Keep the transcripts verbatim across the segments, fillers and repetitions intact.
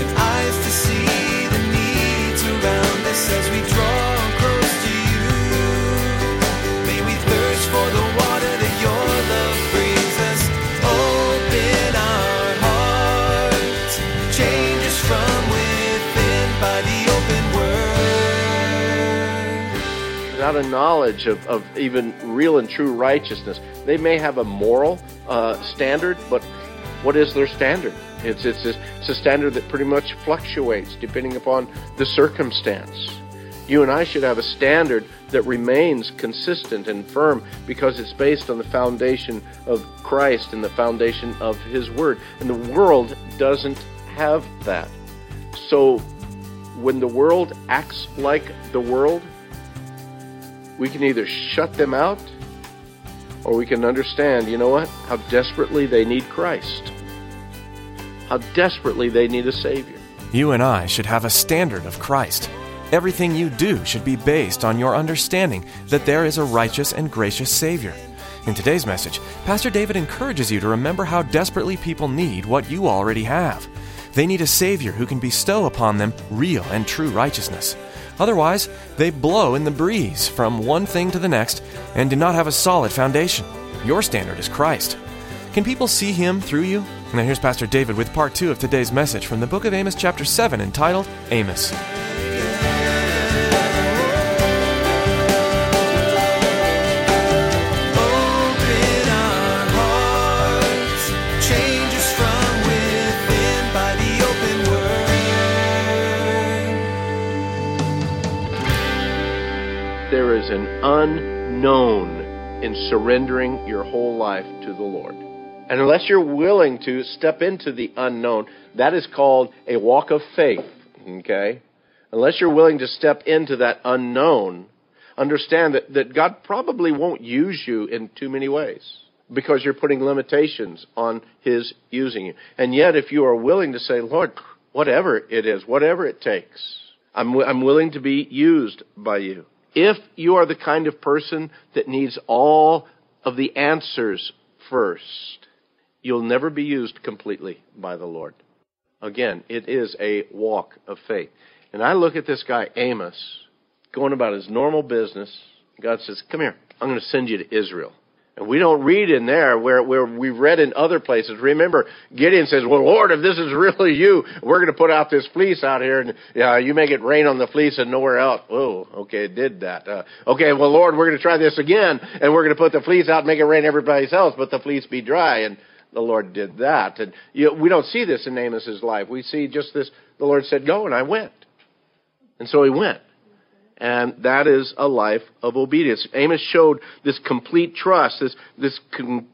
and eyes to see the needs around us as we draw close to you. May we thirst for the water that your love brings us. Open our hearts, change us from within by the open word. Without a knowledge of, of even real and true righteousness, they may have a moral uh, standard, but what is their standard? It's, it's, it's a standard that pretty much fluctuates depending upon the circumstance. You and I should have a standard that remains consistent and firm because it's based on the foundation of Christ and the foundation of His Word. And the world doesn't have that. So when the world acts like the world, we can either shut them out or we can understand, you know what, how desperately they need Christ. How desperately they need a Savior. You and I should have a standard of Christ. Everything you do should be based on your understanding that there is a righteous and gracious Savior. In today's message, Pastor David encourages you to remember how desperately people need what you already have. They need a Savior who can bestow upon them real and true righteousness. Otherwise, they blow in the breeze from one thing to the next and do not have a solid foundation. Your standard is Christ. Can people see Him through you? Now here's Pastor David with part two of today's message from the book of Amos chapter seven entitled, Amos. There is an unknown in surrendering your whole life to the Lord. And unless you're willing to step into the unknown, that is called a walk of faith, okay? Unless you're willing to step into that unknown, understand that, that God probably won't use you in too many ways because you're putting limitations on His using you. And yet, if you are willing to say, Lord, whatever it is, whatever it takes, I'm, I'm willing to be used by you. If you are the kind of person that needs all of the answers first, you'll never be used completely by the Lord. Again, it is a walk of faith. And I look at this guy, Amos, going about his normal business. God says, come here, I'm going to send you to Israel. And we don't read in there where, where we've read in other places. Remember, Gideon says, well, Lord, if this is really you, we're going to put out this fleece out here, and yeah, you make it rain on the fleece and nowhere else. Oh, okay, it did that. Uh, okay, well, Lord, we're going to try this again, and we're going to put the fleece out and make it rain everybody else, but the fleece be dry. And the Lord did that. And you know, we don't see this in Amos's life. We see just this, the Lord said, go, and I went. And so he went. And that is a life of obedience. Amos showed this complete trust, this this com-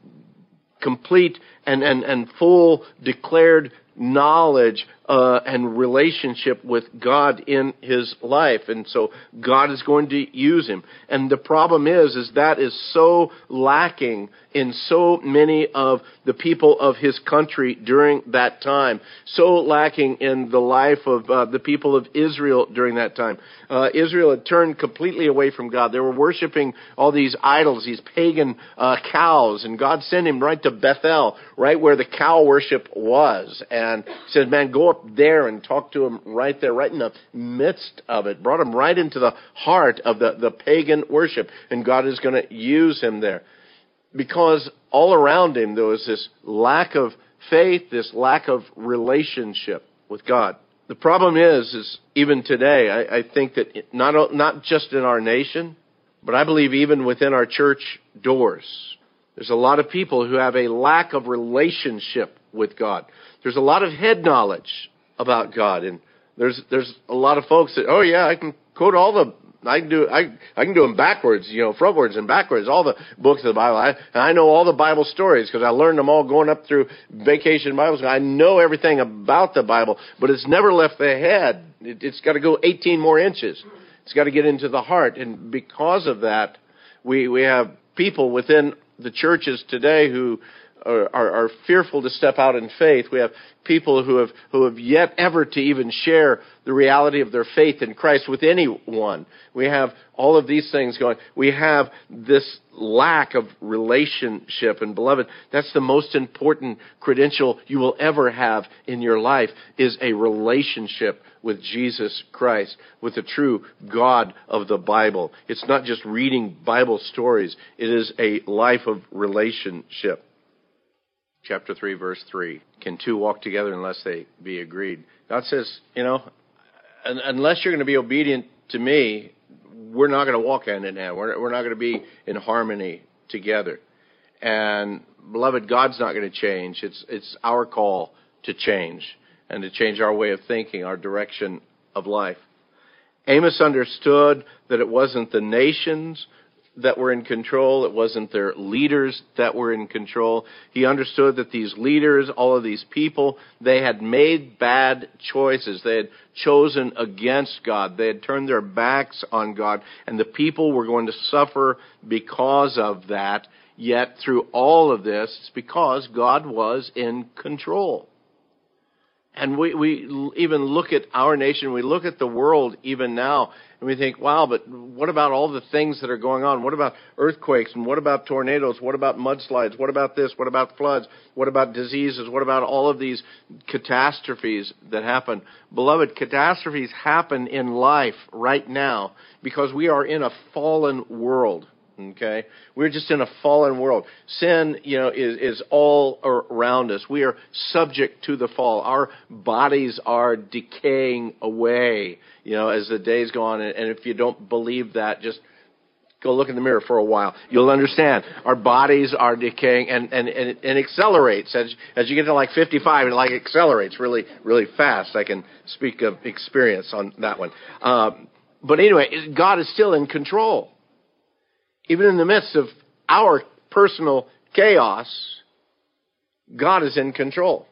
complete and, and, and full declared knowledge uh, and relationship with God in his life. And so God is going to use him. And the problem is, is that is so lacking in so many of the people of his country during that time. So lacking in the life of uh, the people of Israel during that time. Uh, Israel had turned completely away from God. They were worshiping all these idols, these pagan uh, cows. And God sent him right to Bethel, right where the cow worship was. And said, man, go up there and talk to him right there, right in the midst of it. Brought him right into the heart of the, the pagan worship. And God is going to use him there. Because all around him, there was this lack of faith, this lack of relationship with God. The problem is, is even today, I, I think that not, not just in our nation, but I believe even within our church doors, there's a lot of people who have a lack of relationship with God. There's a lot of head knowledge about God, and there's there's a lot of folks that, oh yeah, I can quote all the I can do I I can do them backwards, you know, frontwards and backwards, all the books of the Bible. I I know all the Bible stories because I learned them all going up through vacation Bibles. I know everything about the Bible, but it's never left the head. It, it's got to go eighteen more inches. It's got to get into the heart, and because of that, we we have people within the churches today who or are, are fearful to step out in faith. We have people who have who have yet ever to even share the reality of their faith in Christ with anyone. We have all of these things going. We have this lack of relationship. And beloved, that's the most important credential you will ever have in your life, is a relationship with Jesus Christ, with the true God of the Bible. It's not just reading Bible stories. It is a life of relationship. Chapter three, verse three. Can two walk together unless they be agreed? God says, you know, unless you're going to be obedient to me, we're not going to walk hand in hand. We're, we're not going to be in harmony together. And beloved, God's not going to change. It's, it's our call to change, and to change our way of thinking, our direction of life. Amos understood that it wasn't the nations that were in control. It wasn't their leaders that were in control. He understood that these leaders, all of these people, they had made bad choices. They had chosen against God. They had turned their backs on God. And the people were going to suffer because of that. Yet through all of this, it's because God was in control. And we, we even look at our nation, we look at the world even now, and we think, wow, but what about all the things that are going on? What about earthquakes? And what about tornadoes? What about mudslides? What about this? What about floods? What about diseases? What about all of these catastrophes that happen? Beloved, catastrophes happen in life right now because we are in a fallen world. Okay, we're just in a fallen world. Sin, you know, is, is all around us. We are subject to the fall. Our bodies are decaying away, you know, as the days go on. And if you don't believe that, just go look in the mirror for a while. You'll understand. Our bodies are decaying, and, and, and it accelerates. As, as you get to like fifty-five, it like accelerates really, really fast. I can speak of experience on that one. Um, but anyway, God is still in control. Even in the midst of our personal chaos, God is in control.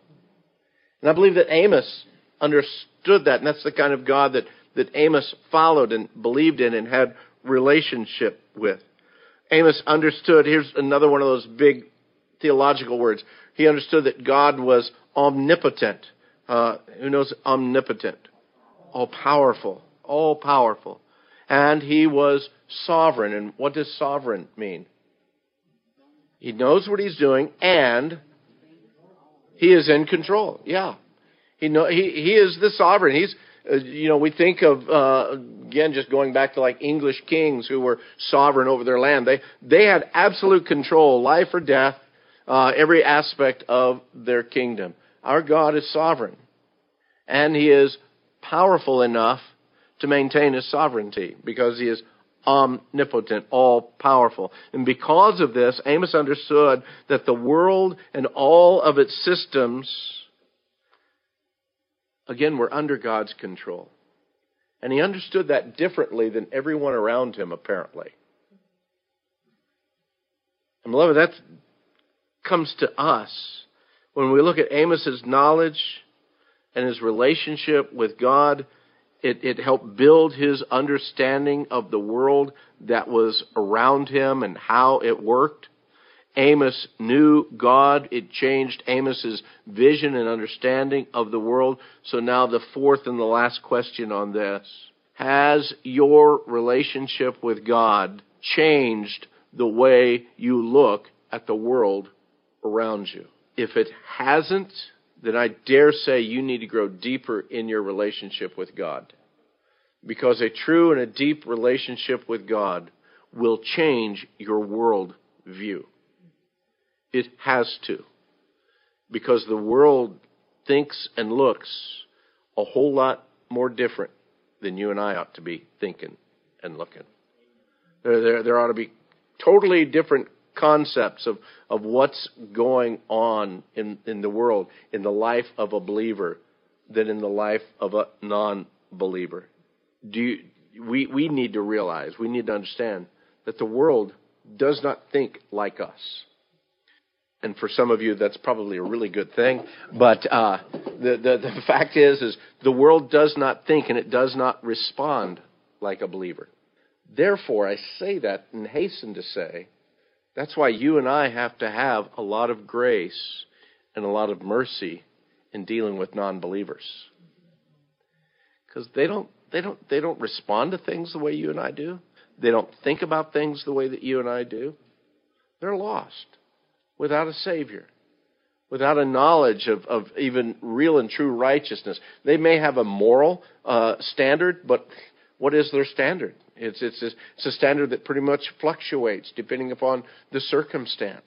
And I believe that Amos understood that, and that's the kind of God that, that Amos followed and believed in and had relationship with. Amos understood, here's another one of those big theological words, he understood that God was omnipotent. Uh, who knows omnipotent? All-powerful. All-powerful. And he was sovereign. And what does sovereign mean? He knows what he's doing, and he is in control. Yeah, he know he he is the sovereign. He's uh, you know we think of uh, again just going back to like English kings who were sovereign over their land. They they had absolute control, life or death, uh, every aspect of their kingdom. Our God is sovereign, and he is powerful enough to maintain his sovereignty because he is omnipotent, all-powerful. And because of this, Amos understood that the world and all of its systems, again, were under God's control. And he understood that differently than everyone around him, apparently. And beloved, that comes to us when we look at Amos's knowledge and his relationship with God. It, it helped build his understanding of the world that was around him and how it worked. Amos knew God. It changed Amos's vision and understanding of the world. So now the fourth and the last question on this. Has your relationship with God changed the way you look at the world around you? If it hasn't, then I dare say you need to grow deeper in your relationship with God. Because a true and a deep relationship with God will change your world view. It has to. Because the world thinks and looks a whole lot more different than you and I ought to be thinking and looking. There, there, there ought to be totally different concepts of, of what's going on in, in the world, in the life of a believer, than in the life of a non-believer. Do you, we, we need to realize, we need to understand that the world does not think like us. And for some of you, that's probably a really good thing. But uh, the, the, the fact is, is the world does not think and it does not respond like a believer. Therefore, I say that and hasten to say That's why you and I have to have a lot of grace and a lot of mercy in dealing with non-believers. Because they don't, they don't, they don't respond to things the way you and I do. They don't think about things the way that you and I do. They're lost, without a Savior, without a knowledge of, of even real and true righteousness. They may have a moral uh, standard, but what is their standard? It's, it's, it's a standard that pretty much fluctuates depending upon the circumstance.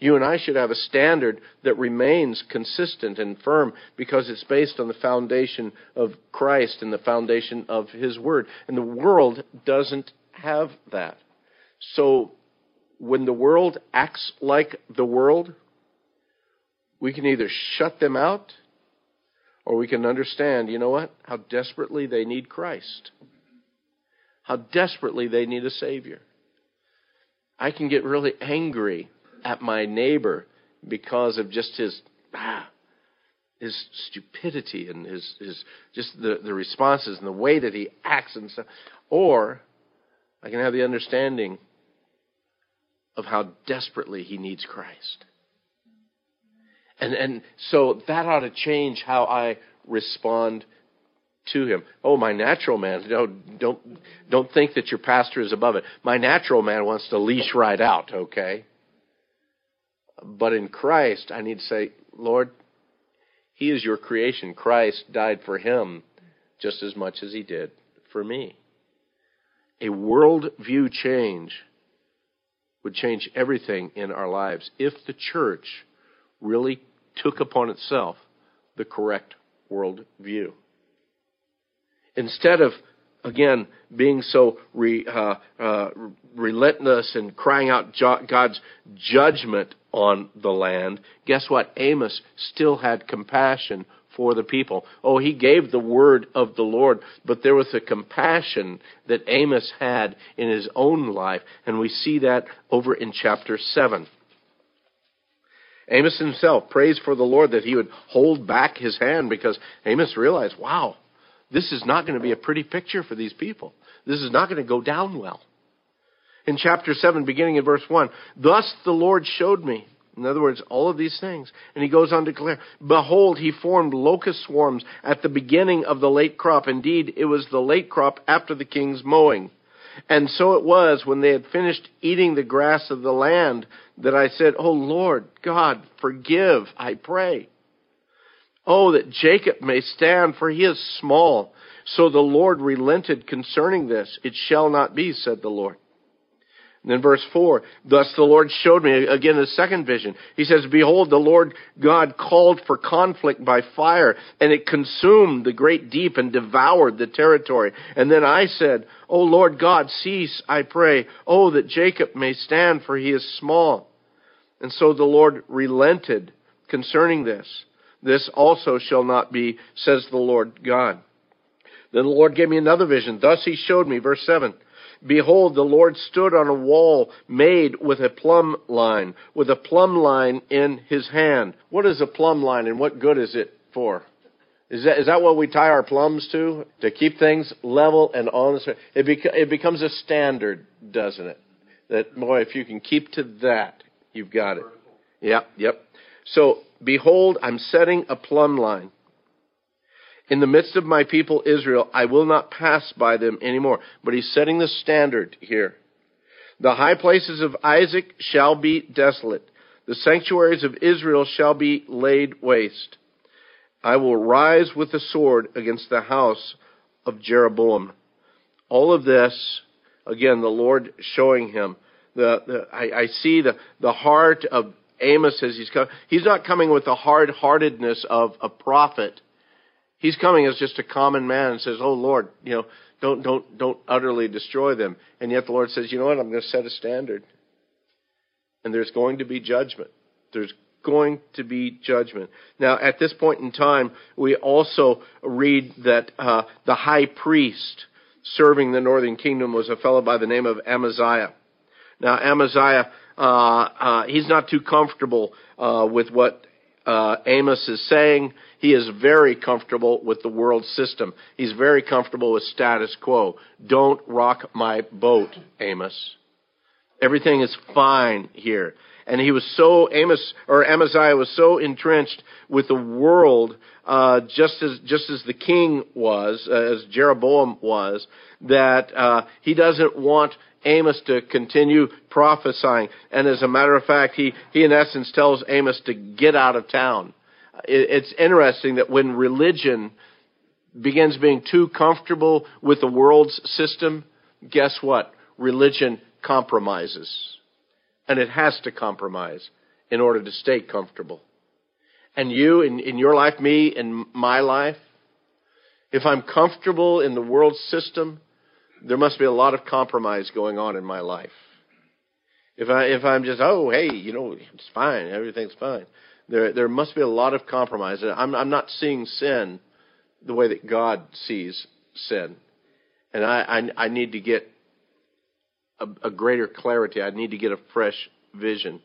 You and I should have a standard that remains consistent and firm because it's based on the foundation of Christ and the foundation of His Word. And the world doesn't have that. So when the world acts like the world, we can either shut them out or we can understand, you know what, how desperately they need Christ. How desperately they need a Savior. I can get really angry at my neighbor because of just his ah, his stupidity and his, his just the, the responses and the way that he acts and stuff. Or I can have the understanding of how desperately he needs Christ. And and so that ought to change how I respond to him. Oh, my natural man, no, don't don't think that your pastor is above it. My natural man wants to leash right out, okay? But in Christ, I need to say, Lord, He is your creation. Christ died for him just as much as He did for me. A worldview change would change everything in our lives if the church really took upon itself the correct worldview. Instead of, again, being so re, uh, uh, relentless and crying out God's judgment on the land, guess what? Amos still had compassion for the people. Oh, he gave the word of the Lord, but there was a compassion that Amos had in his own life, and we see that over in chapter seven. Amos himself prays for the Lord that he would hold back his hand because Amos realized, wow, this is not going to be a pretty picture for these people. This is not going to go down well. In chapter seven, beginning in verse one, thus the Lord showed me, in other words, all of these things. And he goes on to declare, behold, he formed locust swarms at the beginning of the late crop. Indeed, it was the late crop after the king's mowing. And so it was when they had finished eating the grass of the land that I said, O Lord God, forgive, I pray. Oh, that Jacob may stand, for he is small. So the Lord relented concerning this. It shall not be, said the Lord. And then verse four, thus the Lord showed me, again, a second vision. He says, behold, the Lord God called for conflict by fire, and it consumed the great deep and devoured the territory. And then I said, O Lord God, cease, I pray. Oh, that Jacob may stand, for he is small. And so the Lord relented concerning this. This also shall not be, says the Lord God. Then the Lord gave me another vision. Thus he showed me, verse seven, behold, the Lord stood on a wall made with a plumb line, with a plumb line in his hand. What is a plumb line and what good is it for? Is that, is that what we tie our plums to? To keep things level and on the surface? It, beca- it becomes a standard, doesn't it? That, boy, if you can keep to that, you've got it. Yep, yep. So, behold, I'm setting a plumb line. In the midst of my people Israel, I will not pass by them anymore. But he's setting the standard here. The high places of Isaac shall be desolate. The sanctuaries of Israel shall be laid waste. I will rise with the sword against the house of Jeroboam. All of this, again, the Lord showing him. The, the I, I see the, the heart of Amos says he's coming. He's not coming with the hard-heartedness of a prophet. He's coming as just a common man and says, "Oh Lord, you know, don't don't don't utterly destroy them." And yet the Lord says, "You know what? I'm going to set a standard, and there's going to be judgment. There's going to be judgment." Now, at this point in time, we also read that uh, the high priest serving the northern kingdom was a fellow by the name of Amaziah. Now, Amaziah. Uh, uh, he's not too comfortable uh, with what uh, Amos is saying. He is very comfortable with the world system. He's very comfortable with status quo. Don't rock my boat, Amos. Everything is fine here. And he was so, Amos, or Amaziah was so entrenched with the world, uh, just as, just as the king was, uh, as Jeroboam was, that, uh, he doesn't want Amos to continue prophesying. And as a matter of fact, he, he in essence tells Amos to get out of town. It, it's interesting that when religion begins being too comfortable with the world's system, guess what? Religion compromises. And it has to compromise in order to stay comfortable. And you, in, in your life, me, in my life, if I'm comfortable in the world's system, there must be a lot of compromise going on in my life. If I, if I'm just, oh, hey, you know, it's fine, everything's fine. There, there must be a lot of compromise. And I'm, I'm not seeing sin the way that God sees sin. And I, I, I need to get A, a greater clarity. I need to get a fresh vision.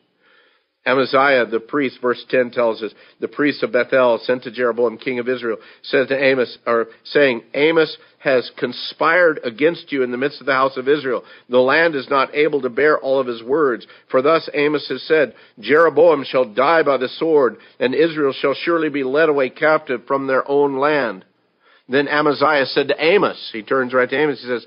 Amaziah, the priest, verse ten tells us, the priest of Bethel sent to Jeroboam, king of Israel, said to Amos, or saying, Amos has conspired against you in the midst of the house of Israel. The land is not able to bear all of his words. For thus Amos has said, Jeroboam shall die by the sword, and Israel shall surely be led away captive from their own land. Then Amaziah said to Amos, he turns right to Amos, he says,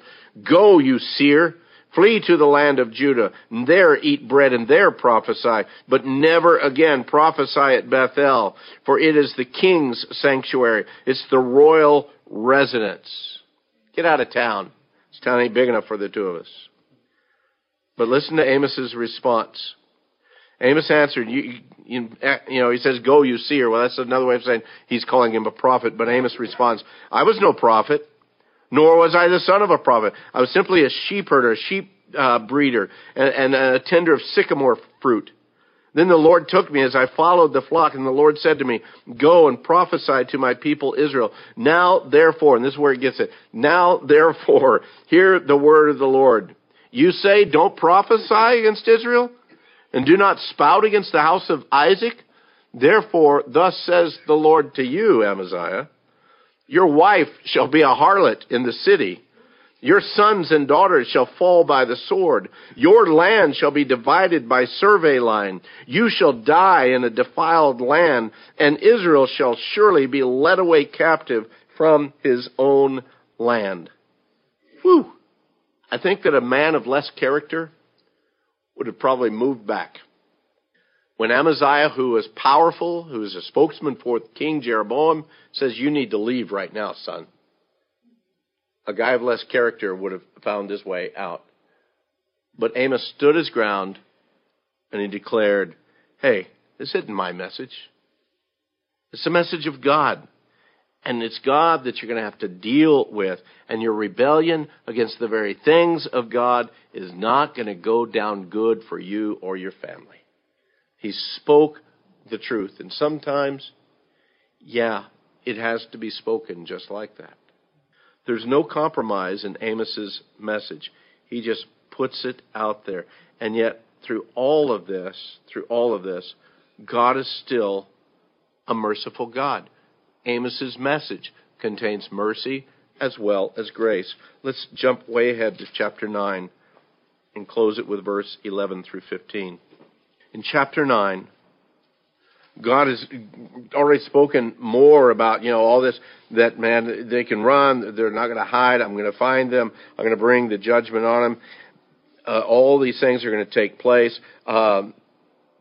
Go, you seer. Flee to the land of Judah, and there eat bread, and there prophesy, but never again prophesy at Bethel, for it is the king's sanctuary. It's the royal residence. Get out of town. This town ain't big enough for the two of us. But listen to Amos's response. Amos answered, you, you, you know, he says, Go, you seer. Well, that's another way of saying he's calling him a prophet, but Amos responds, I was no prophet. Nor was I the son of a prophet. I was simply a sheep herder, a sheep uh, breeder, and, and a tender of sycamore fruit. Then the Lord took me as I followed the flock, and the Lord said to me, Go and prophesy to my people Israel. Now, therefore, and this is where it gets it, now, therefore, hear the word of the Lord. You say, don't prophesy against Israel, and do not spout against the house of Isaac. Therefore, thus says the Lord to you, Amaziah, Your wife shall be a harlot in the city. Your sons and daughters shall fall by the sword. Your land shall be divided by survey line. You shall die in a defiled land, and Israel shall surely be led away captive from his own land. Whew. I think that a man of less character would have probably moved back. When Amaziah, who was powerful, who was a spokesman for King Jeroboam, says, You need to leave right now, son. A guy of less character would have found his way out. But Amos stood his ground, and he declared, Hey, this isn't my message. It's the message of God. And it's God that you're going to have to deal with. And your rebellion against the very things of God is not going to go down good for you or your family. He spoke the truth. And sometimes, yeah, it has to be spoken just like that. There's no compromise in Amos's message. He just puts it out there. And yet, through all of this, through all of this, God is still a merciful God. Amos's message contains mercy as well as grace. Let's jump way ahead to chapter nine and close it with verse eleven through fifteen. In chapter nine, God has already spoken more about, you know, all this, that, man, they can run, they're not going to hide, I'm going to find them, I'm going to bring the judgment on them. Uh, all these things are going to take place. Uh,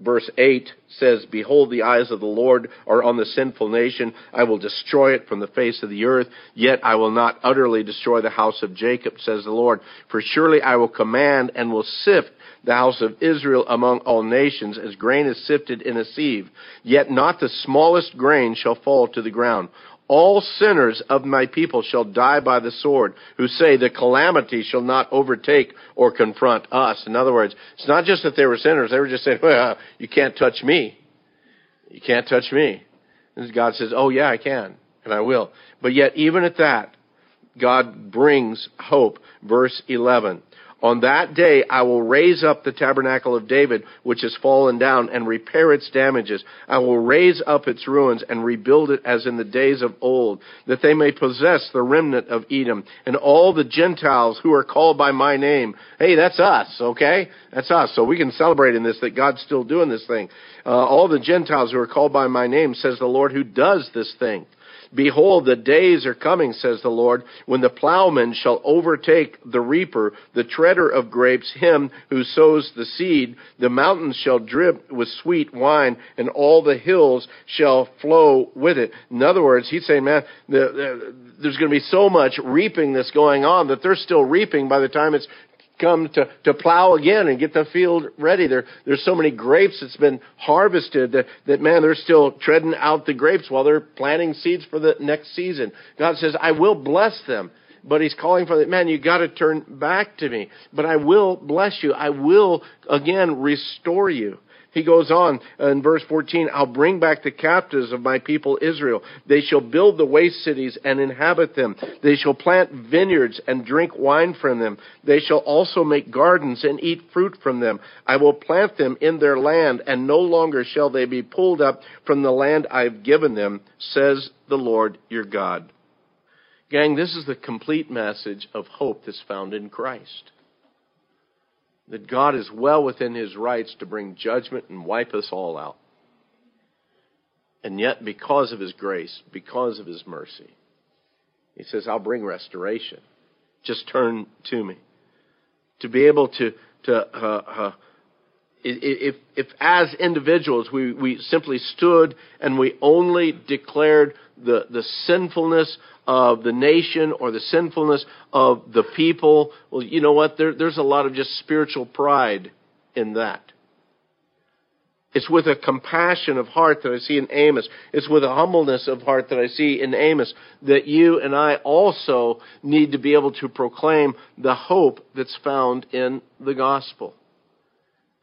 verse eight says, Behold, the eyes of the Lord are on the sinful nation. I will destroy it from the face of the earth, yet I will not utterly destroy the house of Jacob, says the Lord. For surely I will command and will sift the house of Israel among all nations, as grain is sifted in a sieve. Yet not the smallest grain shall fall to the ground. All sinners of my people shall die by the sword, who say the calamity shall not overtake or confront us. In other words, it's not just that they were sinners. They were just saying, well, you can't touch me. You can't touch me. And God says, oh, yeah, I can, and I will. But yet, even at that, God brings hope. Verse eleven. On that day, I will raise up the tabernacle of David, which has fallen down, and repair its damages. I will raise up its ruins and rebuild it as in the days of old, that they may possess the remnant of Edom and all the Gentiles who are called by my name. Hey, that's us, okay? That's us. So we can celebrate in this that God's still doing this thing. Uh, all the Gentiles who are called by my name, says the Lord, who does this thing. Behold, the days are coming, says the Lord, when the plowman shall overtake the reaper, the treader of grapes, him who sows the seed. The mountains shall drip with sweet wine, and all the hills shall flow with it. In other words, he's saying, man, the, the, there's going to be so much reaping that's going on that they're still reaping by the time it's come to, to plow again and get the field ready. There, there's so many grapes that's been harvested that, that, man, they're still treading out the grapes while they're planting seeds for the next season. God says, I will bless them. But he's calling for that, man, you got to turn back to me. But I will bless you. I will, again, restore you. He goes on in verse fourteen, I'll bring back the captives of my people Israel. They shall build the waste cities and inhabit them. They shall plant vineyards and drink wine from them. They shall also make gardens and eat fruit from them. I will plant them in their land, and no longer shall they be pulled up from the land I've given them, says the Lord your God. Gang, this is the complete message of hope that's found in Christ. That God is well within his rights to bring judgment and wipe us all out. And yet, because of his grace, because of his mercy, he says, I'll bring restoration. Just turn to me. To be able to, to uh, uh, if, if as individuals we, we simply stood and we only declared the, the sinfulness of the nation or the sinfulness of the people, well, you know what? There, there's a lot of just spiritual pride in that. It's with a compassion of heart that I see in Amos. It's with a humbleness of heart that I see in Amos that you and I also need to be able to proclaim the hope that's found in the gospel.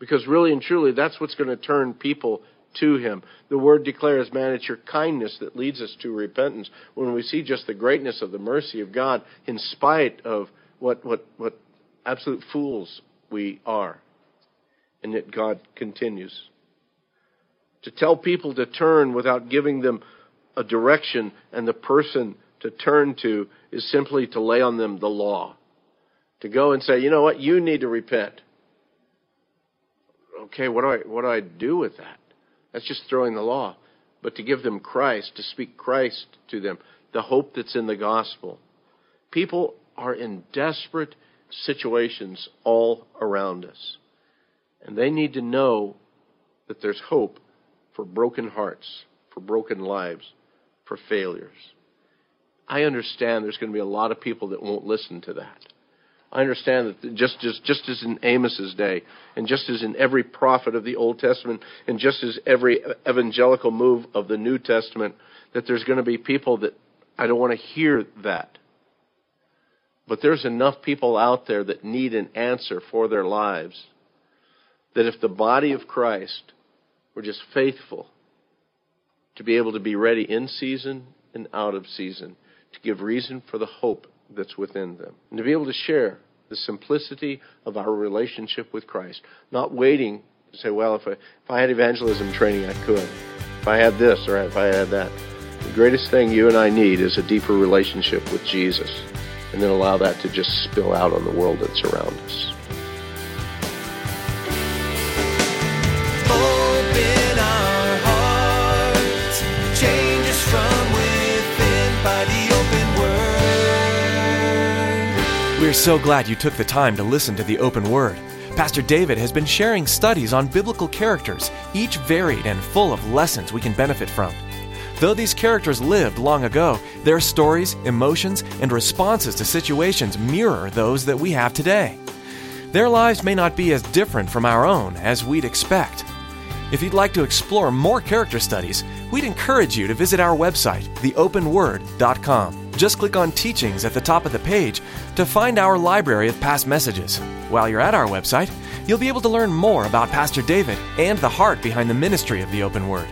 Because really and truly, that's what's going to turn people to him. The word declares, man, it's your kindness that leads us to repentance. When we see just the greatness of the mercy of God in spite of what what what absolute fools we are. And yet God continues. To tell people to turn without giving them a direction and the person to turn to is simply to lay on them the law. To go and say, you know what, you need to repent. Okay, what do I what do I do with that? That's just throwing the law. But to give them Christ, to speak Christ to them, the hope that's in the gospel. People are in desperate situations all around us. And they need to know that there's hope for broken hearts, for broken lives, for failures. I understand there's going to be a lot of people that won't listen to that. I understand that just as, just as in Amos's day, and just as in every prophet of the Old Testament, and just as every evangelical move of the New Testament, that there's going to be people that, I don't want to hear that. But there's enough people out there that need an answer for their lives, that if the body of Christ were just faithful to be able to be ready in season and out of season, to give reason for the hope that's within them. And to be able to share the simplicity of our relationship with Christ. Not waiting to say, well, if I, if I had evangelism training, I could. If I had this or if I had that. The greatest thing you and I need is a deeper relationship with Jesus. And then allow that to just spill out on the world that's around us. We're so glad you took the time to listen to The Open Word. Pastor David has been sharing studies on biblical characters, each varied and full of lessons we can benefit from. Though these characters lived long ago, their stories, emotions, and responses to situations mirror those that we have today. Their lives may not be as different from our own as we'd expect. If you'd like to explore more character studies, we'd encourage you to visit our website, the open word dot com. Just click on Teachings at the top of the page to find our library of past messages. While you're at our website, you'll be able to learn more about Pastor David and the heart behind the ministry of The Open Word.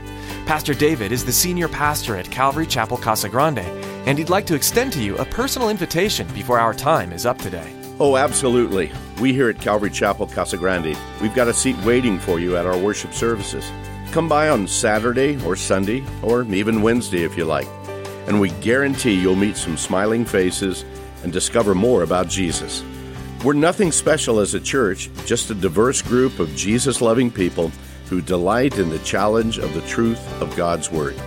Pastor David is the senior pastor at Calvary Chapel Casa Grande, and he'd like to extend to you a personal invitation before our time is up today. Oh, absolutely. We here at Calvary Chapel Casa Grande, we've got a seat waiting for you at our worship services. Come by on Saturday or Sunday or even Wednesday if you like, and we guarantee you'll meet some smiling faces and discover more about Jesus. We're nothing special as a church, just a diverse group of Jesus-loving people who delight in the challenge of the truth of God's Word.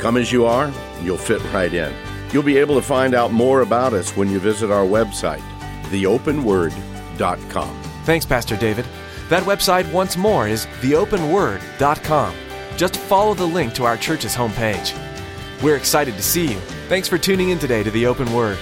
Come as you are, and you'll fit right in. You'll be able to find out more about us when you visit our website, the open word dot com. Thanks, Pastor David. That website once more is the open word dot com. Just follow the link to our church's homepage. We're excited to see you. Thanks for tuning in today to The Open Word.